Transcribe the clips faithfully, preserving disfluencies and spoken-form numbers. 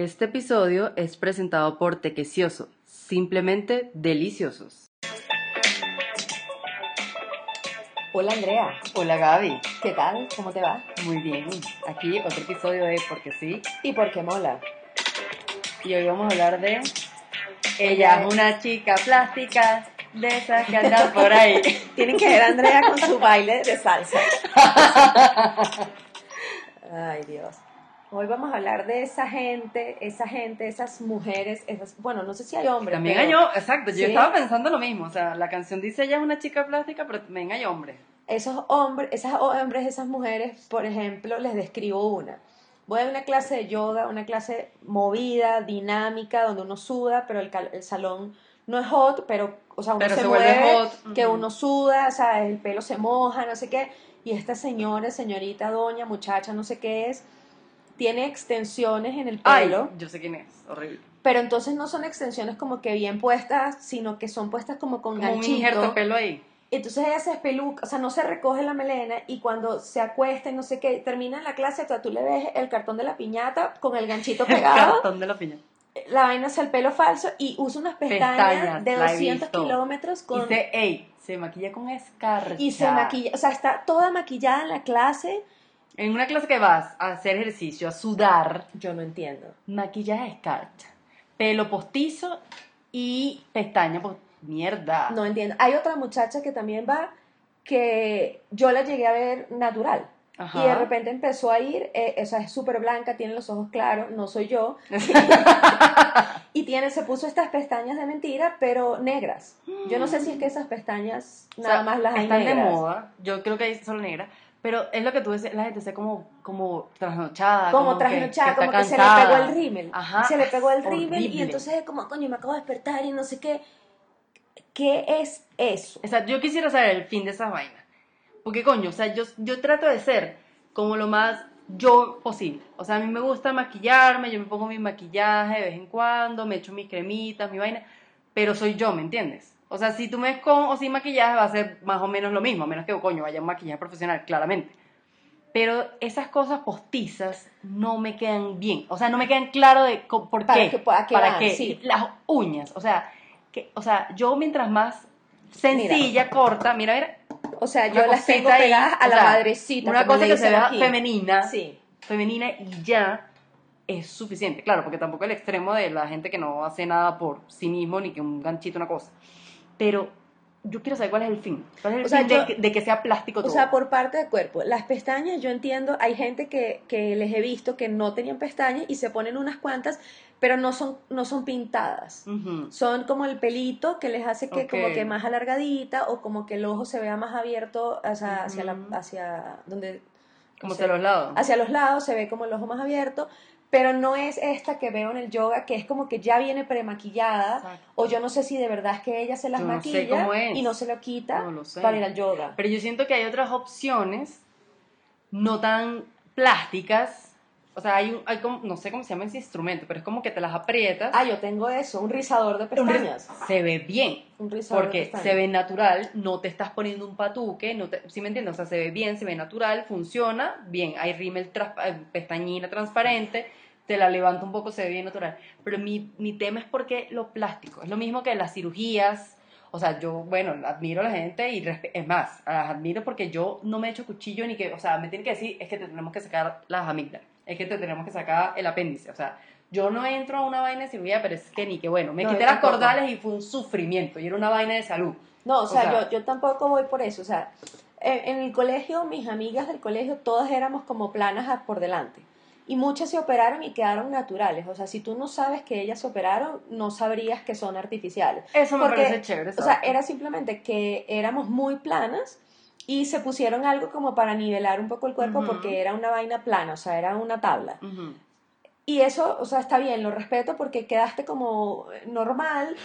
Este episodio es presentado por Tequecioso, simplemente deliciosos. Hola Andrea. Hola Gaby. ¿Qué tal? ¿Cómo te va? Muy bien. Aquí otro episodio de Porque Sí y Porque Mola. Y hoy vamos a hablar de... Ella es una chica plástica de esas que andan por ahí. Tienen que ver a Andrea con su baile de salsa. Ay Dios. Hoy vamos a hablar de esa gente, esa gente, esas mujeres, esas, bueno, no sé si hay hombres. También pero, hay hombres, exacto, ¿sí? Yo estaba pensando lo mismo, o sea, la canción dice ella es una chica plástica, pero también hay hombres. Esos hombres, esas hombres, esas mujeres, por ejemplo, les describo una. Voy a una clase de yoga, una clase movida, dinámica, donde uno suda, pero el, cal- el salón no es hot, pero, o sea, uno pero se, se mueve, hot. Que uh-huh. Uno suda, o sea, el pelo se moja, no sé qué, y esta señora, señorita, doña, muchacha, no sé qué es, tiene extensiones en el pelo. Ay, yo sé quién es, horrible. Pero entonces no son extensiones como que bien puestas, sino que son puestas como con ganchito. Como un injerto de pelo ahí. Entonces ella se espeluca, o sea, no se recoge la melena y cuando se acuesta y no sé qué, termina la clase, o sea, tú le ves el cartón de la piñata con el ganchito pegado. El cartón de la piñata. La vaina hacia el pelo falso y usa unas pestañas, pestañas de doscientos kilómetros con... Y se, ey, se maquilla con escarcha. Y se maquilla, o sea, está toda maquillada en la clase. En una clase que vas a hacer ejercicio, a sudar... Yo no entiendo. Maquillaje escarcha, pelo postizo y pestaña postiza. Mierda. No entiendo. Hay otra muchacha que también va, que yo la llegué a ver natural. Ajá. Y de repente empezó a ir, eh, esa es súper blanca, tiene los ojos claros, no soy yo. Y tiene, se puso estas pestañas de mentira, pero negras. Yo no sé si es que esas pestañas nada o sea, más las hay negras. Están de moda, yo creo que hay solo negras. Pero es lo que tú decías, la gente se como, como trasnochada. Como, como trasnochada, que, que como cansada. Que se le pegó el rímel. Ajá, se le pegó el rímel y entonces es como, coño, me acabo de despertar y no sé qué. ¿Qué es eso? O sea, yo quisiera saber el fin de esas vainas. Porque, coño, o sea, yo, yo trato de ser como lo más yo posible. O sea, a mí me gusta maquillarme, yo me pongo mi maquillaje de vez en cuando, me echo mis cremitas, mi vaina. Pero soy yo, ¿me entiendes? O sea, si tú me ves con o sin maquillaje va a ser más o menos lo mismo, a menos que, oh, coño, vaya a un maquillaje profesional, claramente. Pero esas cosas postizas no me quedan bien. O sea, no me quedan claro de co- por para qué. Que pueda quedar, para qué. Sí. Las uñas. O sea, que, o sea, yo mientras más sencilla, mira, corta, mira, mira. O sea, yo las tengo pegadas ahí, a la o sea, madrecita. Una cosa que se vea femenina. Sí. Femenina y ya. Es suficiente, claro, porque tampoco el extremo de la gente que no hace nada por sí mismo, ni que un ganchito, una cosa. Pero yo quiero saber cuál es el fin, cuál es el o fin sea, yo, de, de que sea plástico todo. O sea, por parte del cuerpo. Las pestañas, yo entiendo, hay gente que, que les he visto que no tenían pestañas y se ponen unas cuantas, pero no son, no son pintadas. Uh-huh. Son como el pelito que les hace que okay. Como que más alargadita o como que el ojo se vea más abierto hacia, uh-huh. hacia, la, hacia donde... Como hacia los lados. Hacia los lados, se ve como el ojo más abierto. Pero no es esta que veo en el yoga, que es como que ya viene premaquillada. Exacto. O yo no sé si de verdad es que ella se las yo no maquilla sé cómo es. Y no se lo quita no lo sé. Para ir al yoga. Pero yo siento que hay otras opciones no tan plásticas. O sea, hay, un, hay como, no sé cómo se llama ese instrumento, pero es como que te las aprietas. Ah, yo tengo eso, un rizador de pestañas. Riz- se ve bien, un rizador porque de pestañas. Se ve natural, no te estás poniendo un patuque, no te, ¿sí me entiendes? O sea, se ve bien, se ve natural, funciona bien. Hay rímel, trans- pestañina transparente, te la levanta un poco, se ve bien natural. Pero mi, mi tema es porque lo plástico, es lo mismo que las cirugías. O sea, yo, bueno, admiro a la gente y resp- es más, las admiro porque yo no me echo cuchillo ni que, o sea, me tienen que decir, es que te tenemos que sacar las amígdalas, es que te tenemos que sacar el apéndice, o sea, yo no entro a una vaina de cirugía, pero es que ni que, bueno, me no, quité las cordales y fue un sufrimiento, y era una vaina de salud. No, o, o sea, sea, yo yo tampoco voy por eso, o sea, en, en el colegio, mis amigas del colegio, todas éramos como planas por delante. Y muchas se operaron y quedaron naturales. O sea, si tú no sabes que ellas se operaron, no sabrías que son artificiales. Eso me Porque, parece chévere. ¿Sabes? O sea, era simplemente que éramos muy planas y se pusieron algo como para nivelar un poco el cuerpo uh-huh. Porque era una vaina plana, o sea, era una tabla. Uh-huh. Y eso, o sea, está bien, lo respeto porque quedaste como normal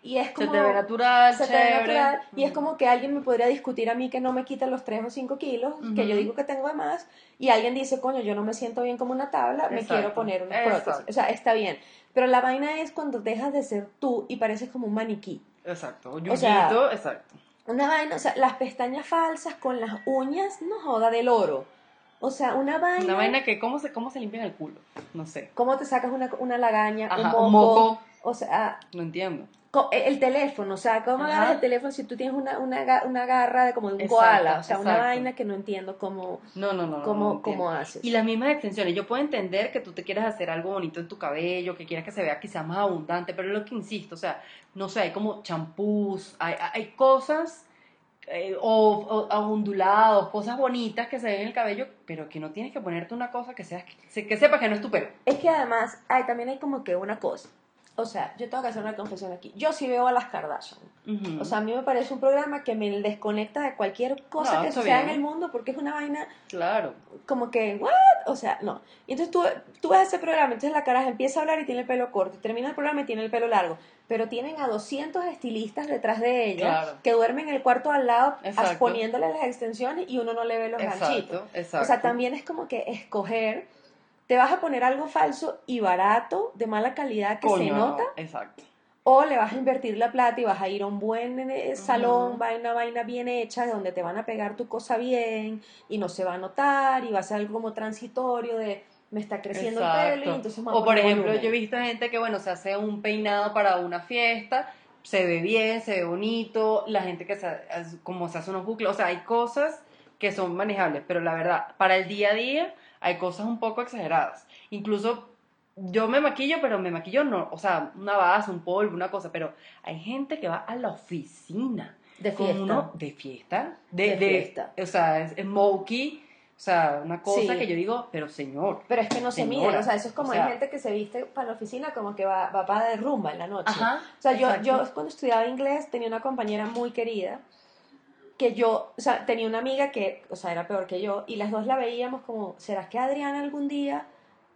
y es como... Se te ve natural, se chévere. Te ve natural uh-huh. Y es como que alguien me podría discutir a mí que no me quita los tres o cinco kilos, uh-huh. Que yo digo que tengo de más. Y alguien dice, coño, yo no me siento bien como una tabla, exacto, me quiero poner unas prótesis. O sea, está bien. Pero la vaina es cuando dejas de ser tú y pareces como un maniquí. Exacto, un yuyito, o sea, exacto. Una vaina, o sea, las pestañas falsas con las uñas, no joda, del oro. O sea, una vaina... Una vaina que cómo se, cómo se limpian el culo, no sé. Cómo te sacas una, una lagaña, ajá, un, moco, un moco. O sea... No entiendo. El teléfono, o sea, cómo ajá. agarras el teléfono si tú tienes una, una, una garra de como de un exacto, koala. O sea, exacto. Una vaina que no entiendo cómo, no, no, no, cómo, no, no cómo haces. Y las mismas extensiones. Yo puedo entender que tú te quieras hacer algo bonito en tu cabello, que quieras que se vea quizás más abundante, pero es lo que insisto, o sea, no sé, hay como champús, hay, hay cosas... Eh, o, o, o ondulados, cosas bonitas que se ven en el cabello, pero que no tienes que ponerte una cosa que seas que, que sepas que no es tu pelo. Es que además, hay, también hay como que una cosa. O sea, yo tengo que hacer una confesión aquí. Yo sí veo a las Kardashian. Uh-huh. O sea, a mí me parece un programa que me desconecta de cualquier cosa no, que suceda en el mundo, porque es una vaina... Claro. Como que, ¿what? O sea, no. Y entonces tú, tú ves ese programa, entonces la caraja empieza a hablar y tiene el pelo corto, y termina el programa y tiene el pelo largo. Pero tienen a doscientos estilistas detrás de ella, claro, que duermen en el cuarto al lado, exacto, poniéndole las extensiones y uno no le ve los exacto, ganchitos. Exacto. O sea, también es como que escoger... Te vas a poner algo falso y barato, de mala calidad, que coño, se nota. Exacto. O le vas a invertir la plata y vas a ir a un buen salón, uh-huh, vaina, vaina bien hecha, donde te van a pegar tu cosa bien y no se va a notar y va a ser algo como transitorio de me está creciendo exacto, el pelo y entonces... O por ejemplo, volumen. Yo he visto gente que, bueno, se hace un peinado para una fiesta, se ve bien, se ve bonito, la gente que se, como se hace unos bucles, o sea, hay cosas que son manejables, pero la verdad, para el día a día... Hay cosas un poco exageradas. Incluso yo me maquillo, pero me maquillo no. O sea, una base, un polvo, una cosa. Pero hay gente que va a la oficina. De fiesta. Uno, de fiesta. De, de, de fiesta. O sea, es smokey. O sea, una cosa sí, que yo digo, pero señor. Pero es que no señora, se miden. O sea, eso es como o sea, hay gente que se viste para la oficina como que va, va para de rumba en la noche. Ajá, o sea, yo, yo cuando estudiaba inglés tenía una compañera muy querida. Que yo, o sea, tenía una amiga que, o sea, era peor que yo, y las dos la veíamos como, ¿será que Adriana algún día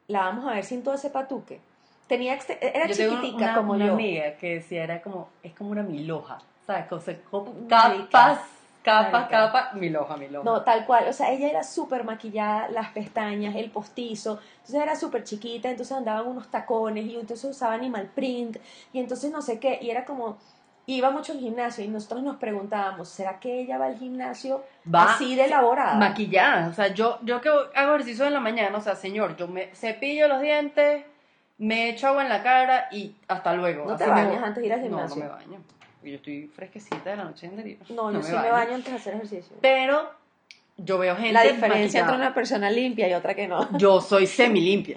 la vamos a ver sin todo ese patuque? Tenía, ex- era yo chiquitica una, como una yo. Yo tengo una amiga que decía, era como, es como una miloja, ¿sabes? O sea, como capas, capas, capas, miloja, miloja. No, tal cual, o sea, ella era súper maquillada, las pestañas, el postizo, entonces era súper chiquita, entonces andaban unos tacones, y entonces usaba animal print, y entonces no sé qué, y era como... Iba mucho al gimnasio y nosotros nos preguntábamos, ¿será que ella va al gimnasio va así de elaborada? Maquillada, o sea, yo, yo que hago ejercicio en la mañana, o sea, señor, yo me cepillo los dientes, me echo agua en la cara y hasta luego. ¿No te bañas me... antes de ir al gimnasio? No, no me baño, yo estoy fresquecita de la noche anterior. No, no yo me sí baño. me baño antes de hacer ejercicio. Pero yo veo gente la diferencia maquillada. Entre una persona limpia y otra que no. Yo soy semilimpia.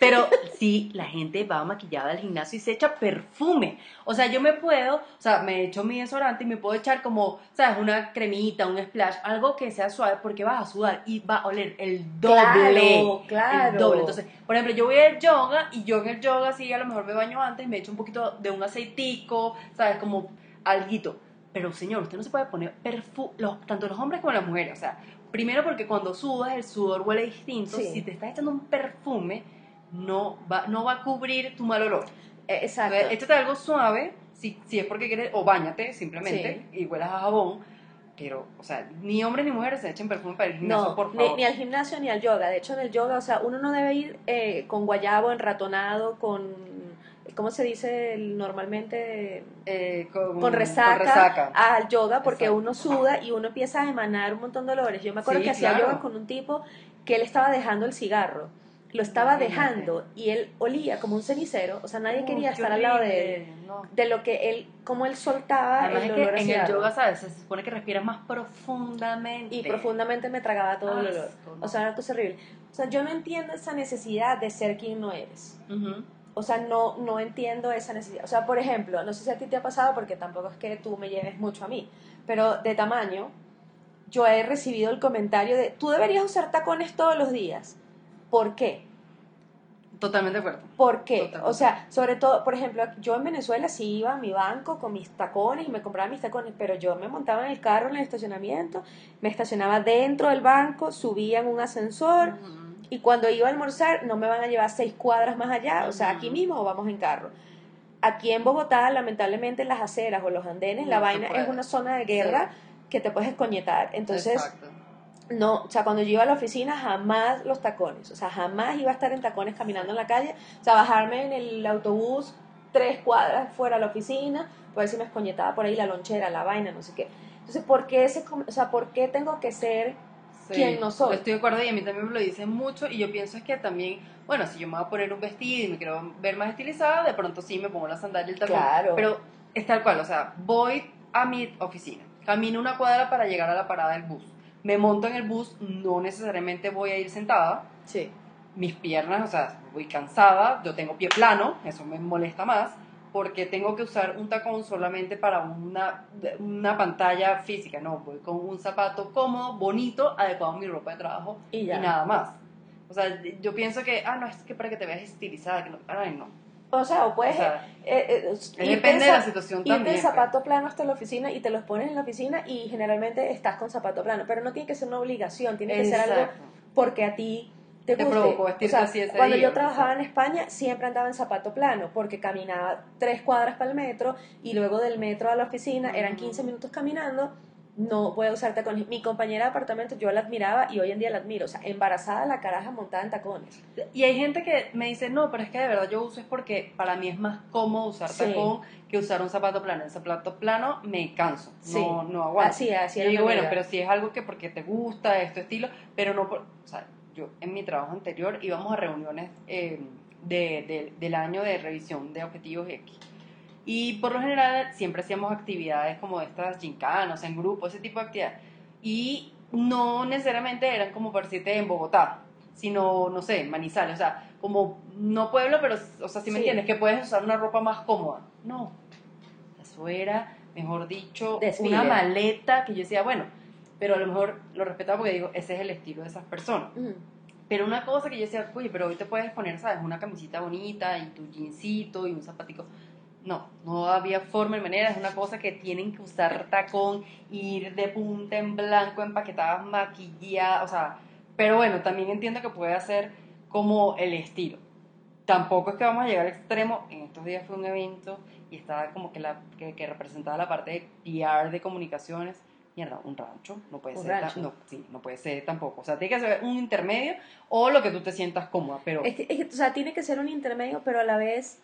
Pero sí, la gente va maquillada al gimnasio y se echa perfume. O sea, yo me puedo, o sea, me echo mi desodorante y me puedo echar como, ¿sabes? Una cremita, un splash, algo que sea suave porque vas a sudar y va a oler el doble. Claro, claro. El doble. Entonces, por ejemplo, yo voy al yoga y yo en el yoga sí a lo mejor me baño antes, me echo un poquito de un aceitico, ¿sabes? Como alguito. Pero señor, usted no se puede poner perfume, los, tanto los hombres como las mujeres. O sea, primero porque cuando sudas el sudor huele distinto. Sí. Si te estás echando un perfume... No va, no va a cubrir tu mal olor. Exacto. Échate algo suave, si, si es porque quieres, o báñate simplemente, sí, y huelas a jabón. Pero, o sea, ni hombres ni mujeres se echen perfume para el gimnasio, no, por favor. Ni, ni al gimnasio ni al yoga. De hecho, en el yoga, o sea, uno no debe ir eh, con guayabo, enratonado, con... ¿Cómo se dice normalmente? Eh, con, con, resaca con resaca al yoga, porque exacto, uno suda y uno empieza a emanar un montón de olores. Yo me acuerdo sí, que hacía claro, yoga con un tipo que él estaba dejando el cigarro. Lo estaba dejando y él olía como un cenicero, o sea, nadie quería oh, estar al lado de él, no, de lo que él, como él soltaba. Además el olor es que en el yoga, ¿sabes? Se supone que respiras más profundamente. Y profundamente me tragaba todo ah, el olor, no, o sea, era una cosa horrible. O sea, yo no entiendo esa necesidad de ser quien no eres, uh-huh, o sea, no, no entiendo esa necesidad. O sea, por ejemplo, no sé si a ti te ha pasado, porque tampoco es que tú me lleves mucho a mí, pero de tamaño, yo he recibido el comentario de, tú deberías usar tacones todos los días. ¿Por qué? Totalmente de acuerdo. ¿Por qué? Totalmente. O sea, sobre todo, por ejemplo, yo en Venezuela sí iba a mi banco con mis tacones y me compraba mis tacones, pero yo me montaba en el carro en el estacionamiento, me estacionaba dentro del banco, subía en un ascensor, uh-huh, y cuando iba a almorzar no me van a llevar seis cuadras más allá, uh-huh, o sea, aquí mismo o vamos en carro. Aquí en Bogotá, lamentablemente, las aceras o los andenes, no la vaina es una zona de guerra, sí, que te puedes escoñetar. Entonces... Exacto. No, o sea, cuando yo iba a la oficina jamás los tacones, o sea, jamás iba a estar en tacones caminando en la calle, o sea, bajarme en el autobús tres cuadras fuera de la oficina, por ver si me escoñetaba por ahí la lonchera, la vaina, no sé qué. Entonces, ¿por qué, ese, o sea, ¿por qué tengo que ser sí, quien no soy? Estoy de acuerdo, y a mí también me lo dicen mucho, y yo pienso es que también, bueno, si yo me voy a poner un vestido y me quiero ver más estilizada, de pronto sí me pongo la sandalia y el tacón. Claro. Pero es tal cual, o sea, voy a mi oficina, camino una cuadra para llegar a la parada del bus, me monto en el bus, no necesariamente voy a ir sentada. Sí. Mis piernas, o sea, voy cansada, yo tengo pie plano, eso me molesta más, porque tengo que usar un tacón solamente para una, una pantalla física, no, voy con un zapato cómodo, bonito, adecuado a mi ropa de trabajo y, y nada más. O sea, yo pienso que, ah, no, es que para que te veas estilizada, que no, ay, no. O sea, o puedes, o sea, eh, eh, depende de la situación también. Irte el zapato plano hasta la oficina y te los pones en la oficina y generalmente estás con zapato plano, pero no tiene que ser una obligación, tiene que exacto. ser algo porque a ti te, te provocó vestirte o sea, así ese cuando día, yo trabajaba en España siempre andaba en zapato plano porque caminaba tres cuadras para el metro y luego del metro a la oficina, uh-huh. eran quince minutos caminando. No voy a usar tacones. Mi compañera de apartamento, yo la admiraba y hoy en día la admiro. O sea, embarazada la caraja montada en tacones. Y hay gente que me dice, no, pero es que de verdad yo uso es porque para mí es más cómodo usar sí. tacón que usar un zapato plano. El zapato plano me canso, sí. no, no aguanto. Así, así. Yo digo, bueno, pero si es algo que porque te gusta, este estilo, pero no por... O sea, yo en mi trabajo anterior íbamos a reuniones eh, de, de, del año de revisión de objetivos X. Y por lo general siempre hacíamos actividades como estas gincanas, en grupo, ese tipo de actividades. Y no necesariamente eran como parcete en Bogotá, sino, no sé, en Manizales. O sea, como, no pueblo, pero, o sea, si sí. me entiendes, que puedes usar una ropa más cómoda. No, eso era, mejor dicho, desfile. Una maleta que yo decía, bueno, pero a lo mejor lo respetaba porque digo, ese es el estilo de esas personas. Mm. Pero una cosa que yo decía, oye, pero hoy te puedes poner, ¿sabes? Una camisita bonita y tu jeansito y un zapatico... No, no había forma y manera, es una cosa que tienen que usar tacón, ir de punta en blanco, empaquetadas, maquilladas, o sea, pero bueno, también entiendo que puede ser como el estilo. Tampoco es que vamos a llegar al extremo, en estos días fue un evento y estaba como que la que, que representaba la parte de P R de comunicaciones, mierda, un rancho, no puede un ser, ta- no, sí, no puede ser tampoco, o sea, tiene que ser un intermedio o lo que tú te sientas cómoda, pero... Es que, es que, o sea, tiene que ser un intermedio, pero a la vez...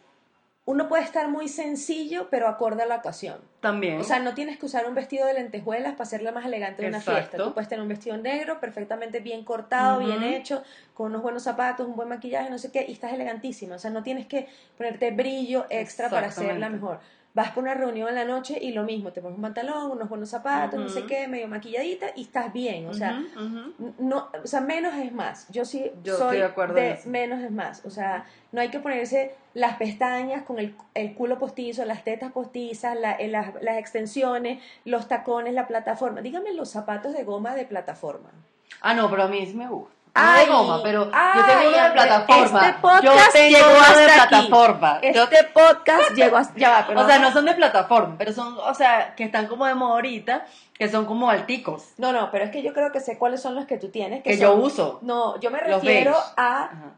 Uno puede estar muy sencillo, pero acorde a la ocasión. También. O sea, no tienes que usar un vestido de lentejuelas para hacerla más elegante en una fiesta. Tú puedes tener un vestido negro, perfectamente bien cortado, uh-huh. bien hecho, con unos buenos zapatos, un buen maquillaje, no sé qué, y estás elegantísima. O sea, no tienes que ponerte brillo extra para hacerla mejor. Vas por una reunión en la noche y lo mismo, te pones un pantalón, unos buenos zapatos, uh-huh. no sé qué, medio maquilladita y estás bien. O sea, uh-huh, uh-huh. No, o sea, menos es más. Yo sí Yo soy de, de menos es más. O sea, no hay que ponerse las pestañas con el, el culo postizo, las tetas postizas, la, las, las extensiones, los tacones, la plataforma. Dígame los zapatos de goma de plataforma. Ah, no, pero a mí sí me gusta. Ay, no de goma, pero ay, yo tengo una plataforma. Este podcast llegó hasta plataforma. Aquí. Este yo... podcast llegó hasta... Ya va, pero... O sea, no son de plataforma, pero son, o sea, que están como de moda ahorita, que son como alticos. No, no, pero es que yo creo que sé cuáles son los que tú tienes. Que, que son... yo uso. No, yo me refiero a... Ajá.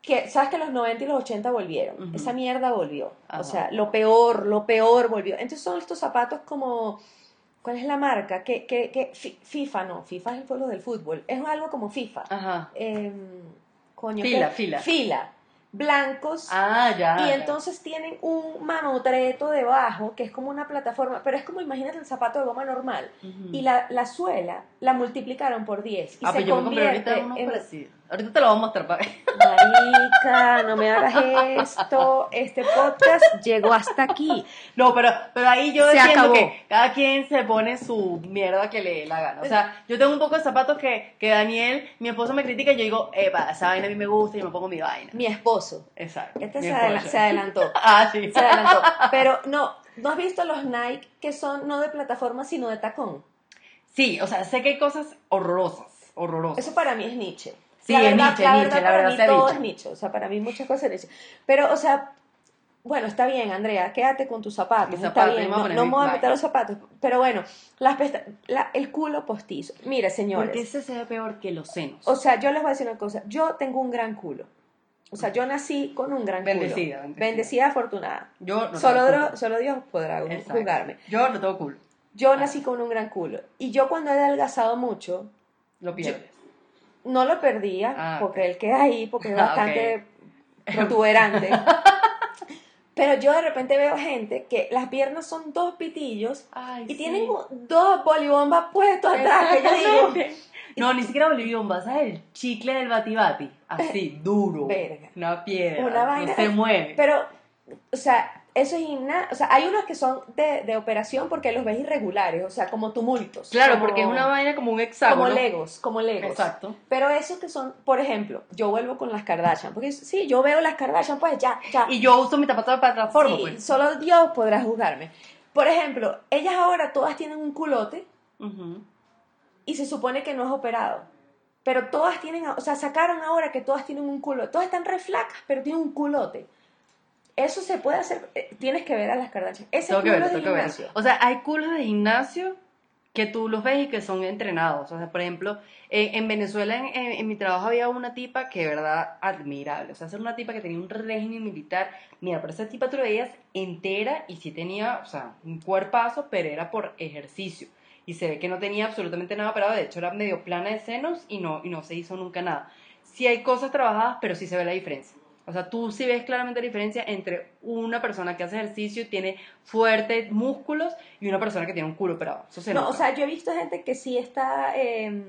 Que, ¿sabes que los noventa y los ochenta volvieron? Uh-huh. Esa mierda volvió. Ajá. O sea, lo peor, lo peor volvió. Entonces son estos zapatos como... ¿Cuál es la marca? Que, que, que FIFA, no, FIFA es el pueblo del fútbol. Es algo como FIFA. Ajá. Eh, coño, fila, ¿qué? fila. Fila. Blancos. Ah, ya. Y ya. Entonces tienen un mamotreto debajo, que es como una plataforma, pero es como, imagínate el zapato de goma normal. Uh-huh. Y la, la suela la multiplicaron por diez. Y ah, se pero yo me compré ahorita unos parecidos. Ahorita te lo voy a mostrar para que... Marica, no me hagas esto. Este podcast llegó hasta aquí. No, pero, pero ahí yo defiendo que cada quien se pone su mierda que le dé la gana. O sea, yo tengo un poco de zapatos que, que Daniel, mi esposo me critica y yo digo, epa, esa vaina a mí me gusta y yo me pongo mi vaina. Mi esposo. Exacto. Este se, adela- se adelantó. Ah, sí. Se adelantó. Pero no, ¿no has visto los Nike que son no de plataforma sino de tacón? Sí, o sea, sé que hay cosas horrorosas, horrorosas. Eso para mí es Nietzsche. Sí, la verdad, es nicho, la verdad, nicho, la verdad, para mí todo es nicho, o sea, para mí muchas cosas es nicho, pero, o sea, bueno, está bien, Andrea, quédate con tus zapatos, está zapato, bien, no, no me voy a meter los zapatos, pero bueno, las pesta- la, el culo postizo, mire, señores. Porque ese se ve peor que los senos. O sea, yo les voy a decir una cosa, yo tengo un gran culo, o sea, yo nací con un gran bendecida, culo, bendecida, bendecida, afortunada, yo no solo, dro- solo Dios podrá juzgarme. Yo no tengo culo. Yo ah. nací con un gran culo, y yo cuando he adelgazado mucho, lo pierdes. Yo, no lo perdía, ah, porque él queda ahí, porque es bastante ah, okay. protuberante. Pero yo de repente veo gente que las piernas son dos pitillos. Ay, y sí. Tienen dos bolibombas puestos atrás. Que yo digo, no, ni siquiera bolibombas, es el chicle del batibati. Así, duro. Verga. Una piedra. Una vaina. No se mueve. Pero, o sea, eso es inna... O sea, hay unos que son de, de operación porque los ves irregulares, o sea, como tumultos. Claro, como... porque es una vaina como un hexágono. Como legos, como legos. Exacto. Pero esos que son, por ejemplo, yo vuelvo con las Kardashian, porque sí, yo veo las Kardashian, pues ya, ya. Y yo uso mi zapato para transformo, sí, pues. Solo Dios podrá juzgarme. Por ejemplo, ellas ahora todas tienen un culote, uh-huh, y se supone que no es operado. Pero todas tienen, o sea, sacaron ahora que todas tienen un culote. Todas están re flacas, pero tienen un culote. Eso se puede hacer, tienes que ver a las Kardashian. Ese culo de gimnasio. O sea, hay culos de gimnasio que tú los ves y que son entrenados. O sea, por ejemplo, eh, en Venezuela, en, en, en mi trabajo había una tipa que, de verdad, admirable. O sea, era una tipa que tenía un régimen militar. Mira, pero esa tipa tú la veías entera y sí tenía, o sea, un cuerpazo, pero era por ejercicio. Y se ve que no tenía absolutamente nada operado. De hecho, era medio plana de senos y no, y no se hizo nunca nada. Sí hay cosas trabajadas, pero sí se ve la diferencia. O sea, tú sí ves claramente la diferencia entre una persona que hace ejercicio, tiene fuertes músculos, y una persona que tiene un culo operado. Eso se nota. No, o sea, yo he visto gente que sí está, eh,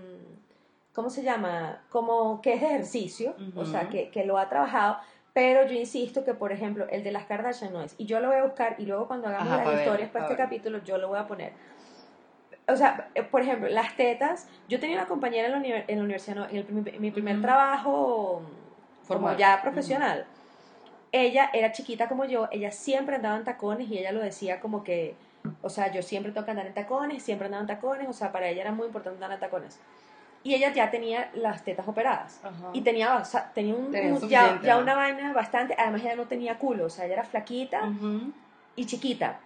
¿cómo se llama? Como que es de ejercicio, uh-huh, o sea, que, que lo ha trabajado, pero yo insisto que, por ejemplo, el de las Kardashian no es. Y yo lo voy a buscar, y luego cuando hagamos, ajá, las historias para este capítulo, yo lo voy a poner. O sea, por ejemplo, las tetas. Yo tenía una compañera en la, univers- en la universidad, no, en, el prim- en mi primer uh-huh trabajo... Como ya profesional, uh-huh, ella era chiquita como yo, ella siempre andaba en tacones y ella lo decía como que, o sea, yo siempre tengo que andar en tacones, siempre andaba en tacones, o sea, para ella era muy importante andar en tacones. Y ella ya tenía las tetas operadas, uh-huh, y tenía, o sea, tenía, un, tenía un, ya, ya una vaina bastante, además ella no tenía culo, o sea, ella era flaquita, uh-huh, y chiquita.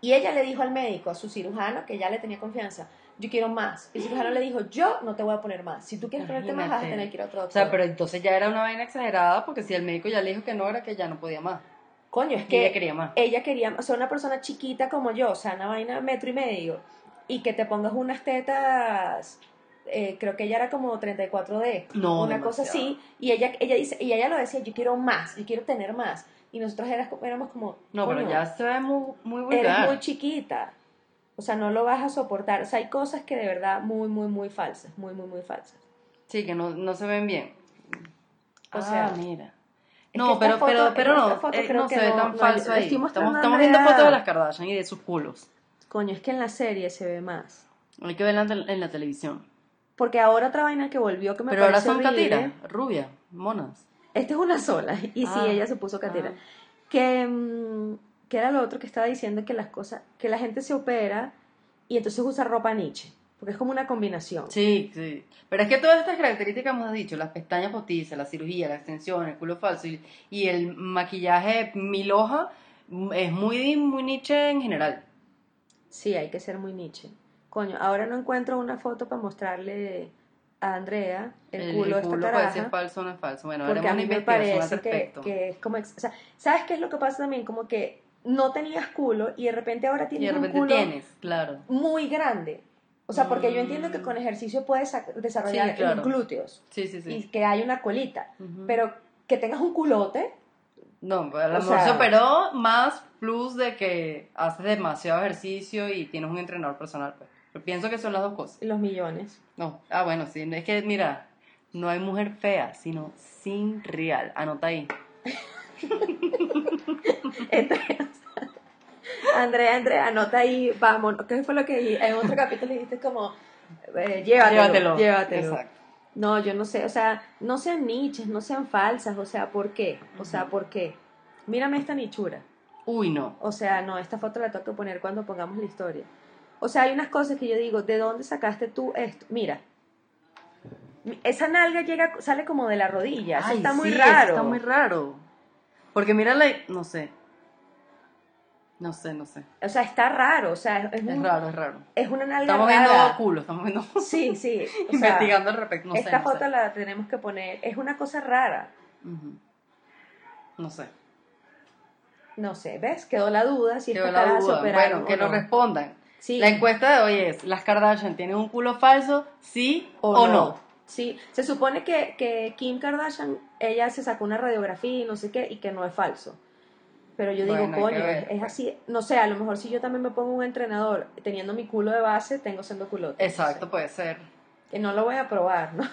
Y ella le dijo al médico, a su cirujano, que ya le tenía confianza, yo quiero más. Y el cirujano le dijo, yo no te voy a poner más. Si tú quieres ponerte más, vas a tener que ir a otro doctor. O sea, pero entonces ya era una vaina exagerada, porque si el médico ya le dijo que no, era que ya no podía más. Coño, es que ella quería más. Ella quería más. O sea, una persona chiquita como yo, o sea, una vaina metro y medio, y que te pongas unas tetas, eh, creo que ella era como treinta y cuatro D, no, una demasiado. Cosa así, y ella, ella dice, y ella lo decía, yo quiero más, yo quiero tener más. Y nosotros eras, éramos como... No, pero ya se ve muy, muy vulgar. Eres muy chiquita. O sea, no lo vas a soportar. O sea, hay cosas que de verdad muy, muy, muy falsas. Muy, muy, muy falsas. Sí, que no, no se ven bien. O ah, sea, mira. No, pero, foto, pero, pero no, eh, no se ve no, tan no, falso no, ahí. Estamos, estamos viendo fotos de las Kardashian y de sus culos. Coño, es que en la serie se ve más. Hay que verla en, en la televisión. Porque ahora otra vaina que volvió que me pero parece horrible. Pero ahora son catiras, rubias, monas. Esta es una sola, y ah, sí, ella se puso catera. Ah. Que, que era lo otro que estaba diciendo, que las cosas, que la gente se opera y entonces usa ropa niche, porque es como una combinación. Sí, sí. Pero es que todas estas características hemos dicho, las pestañas postizas, la cirugía, la extensión, el culo falso y, y el maquillaje mil hojas, es muy, muy niche en general. Sí, hay que ser muy niche. Coño, ahora no encuentro una foto para mostrarle... a Andrea, el, el culo de esta caraja. El culo puede ser falso o no es falso. Bueno, haremos una investigación al respecto. Que, que es como, o sea, ¿sabes qué es lo que pasa también? Como que no tenías culo y de repente ahora tienes y de repente un culo tienes, claro, muy grande. O sea, porque mm. yo entiendo que con ejercicio puedes desarrollar sí, claro, los glúteos. Sí, sí, sí. Y que hay una colita. Uh-huh. Pero que tengas un culote... No, pues la mujer se operó más plus de que haces demasiado ejercicio y tienes un entrenador personal, pues. Pienso que son las dos cosas. Los millones. No, ah, bueno, sí. Es que, mira, no hay mujer fea, sino sin real. Anota ahí. Andrea, Andrea, Andrea, anota ahí. Vamos. ¿Qué fue lo que en otro capítulo dijiste? Como, eh, llévatelo, llévatelo. Llévatelo. Exacto. No, yo no sé. O sea, no sean niches, no sean falsas. O sea, ¿por qué? O sea, ¿por qué? Mírame esta nichura. Uy, no. O sea, no, esta foto la tengo que poner cuando pongamos la historia. O sea, hay unas cosas que yo digo, ¿de dónde sacaste tú esto? Mira, esa nalga llega, sale como de la rodilla. Eso Ay, está muy sí, raro. Está muy raro. Porque mírale, no sé. No sé, no sé. O sea, está raro. O sea, es, es, es un, raro, es raro. Es una nalga estamos rara. Estamos viendo culo, estamos viendo. Sí, sí. O sea, investigando al respecto. No esta sé, no foto sé. La tenemos que poner. Es una cosa rara. Uh-huh. No sé. No sé, ¿ves? Quedó la duda si Quedó esta cara se operaron. Bueno, que no respondan. Sí. La encuesta de hoy es, ¿las Kardashian tienen un culo falso? ¿Sí o, o no? no? Sí, se supone que, que Kim Kardashian, ella se sacó una radiografía y no sé qué, y que no es falso. Pero yo digo, bueno, coño, es, es así, no sé, a lo mejor si yo también me pongo un entrenador teniendo mi culo de base, tengo siendo culote. Exacto, no sé. Puede ser. Que no lo voy a probar, ¿no?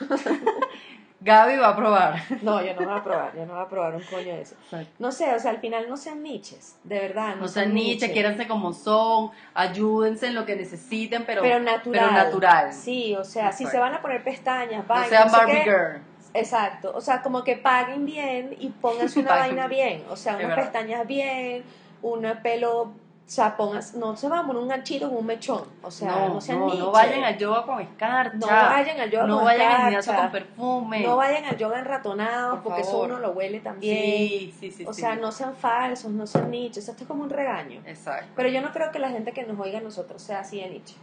Gaby va a probar. No, yo no voy a probar, yo no voy a probar un coño de eso. Exacto. No sé, o sea, al final no sean niches, de verdad. No, no sean niches, quiéranse como son, ayúdense en lo que necesiten, pero, pero, natural. pero natural. Sí, o sea, exacto. Si se van a poner pestañas, vayan, no sean no Barbie sé qué, Girl. Exacto, o sea, como que paguen bien y pónganse una vaina bien, o sea, unas pestañas bien, un pelo, o sea, pongas, no se van a poner un ganchito con un mechón, o sea, no, no sean no, niches. No vayan al yoga con escarcha, no vayan al yoga no con vayan escarcha, al gimnasio con perfume, no vayan al yoga enratonado, por porque favor. Eso uno lo huele también, sí, sí, sí, o sí, sea, sí. No sean falsos, no sean niches, esto es como un regaño. Exacto. Pero yo no creo que la gente que nos oiga a nosotros sea así de niche.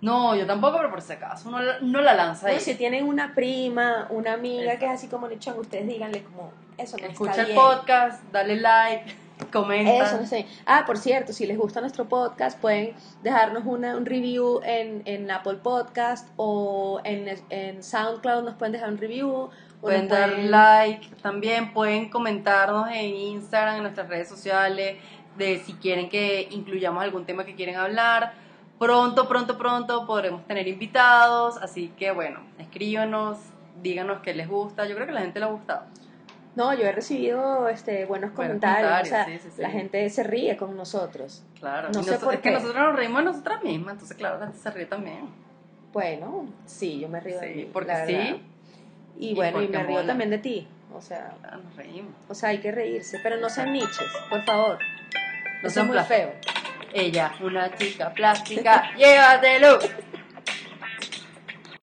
No, yo tampoco, pero por si acaso uno no la lanza ahí. No, si tienen una prima, una amiga es. Que es así como nichón, ustedes díganle como, eso no escucha está bien. Escucha el podcast, dale like, comenta. Eso, no sé. Ah, por cierto, si les gusta nuestro podcast, pueden dejarnos una, un review en, en Apple Podcast o en, en SoundCloud nos pueden dejar un review. Pueden dar pueden... like, también pueden comentarnos en Instagram, en nuestras redes sociales, de si quieren que incluyamos algún tema que quieren hablar. Pronto, pronto, pronto podremos tener invitados, así que bueno, escríbanos, díganos qué les gusta, yo creo que a la gente le ha gustado. No, yo he recibido este, buenos, buenos comentarios, comentarios, o sea, sí, sí, sí. La gente se ríe con nosotros. Claro, no sé nos, por es qué. Que nosotros nos reímos de nosotras mismas, entonces claro, la gente se ríe también. Bueno, sí, yo me río sí, de mí, porque sí. Y, y bueno, y me río mola. También de ti, o sea, claro, nos reímos. O sea, hay que reírse, pero no sean niches, por favor, no sean muy feos. Ella, una chica plástica, llévatelo.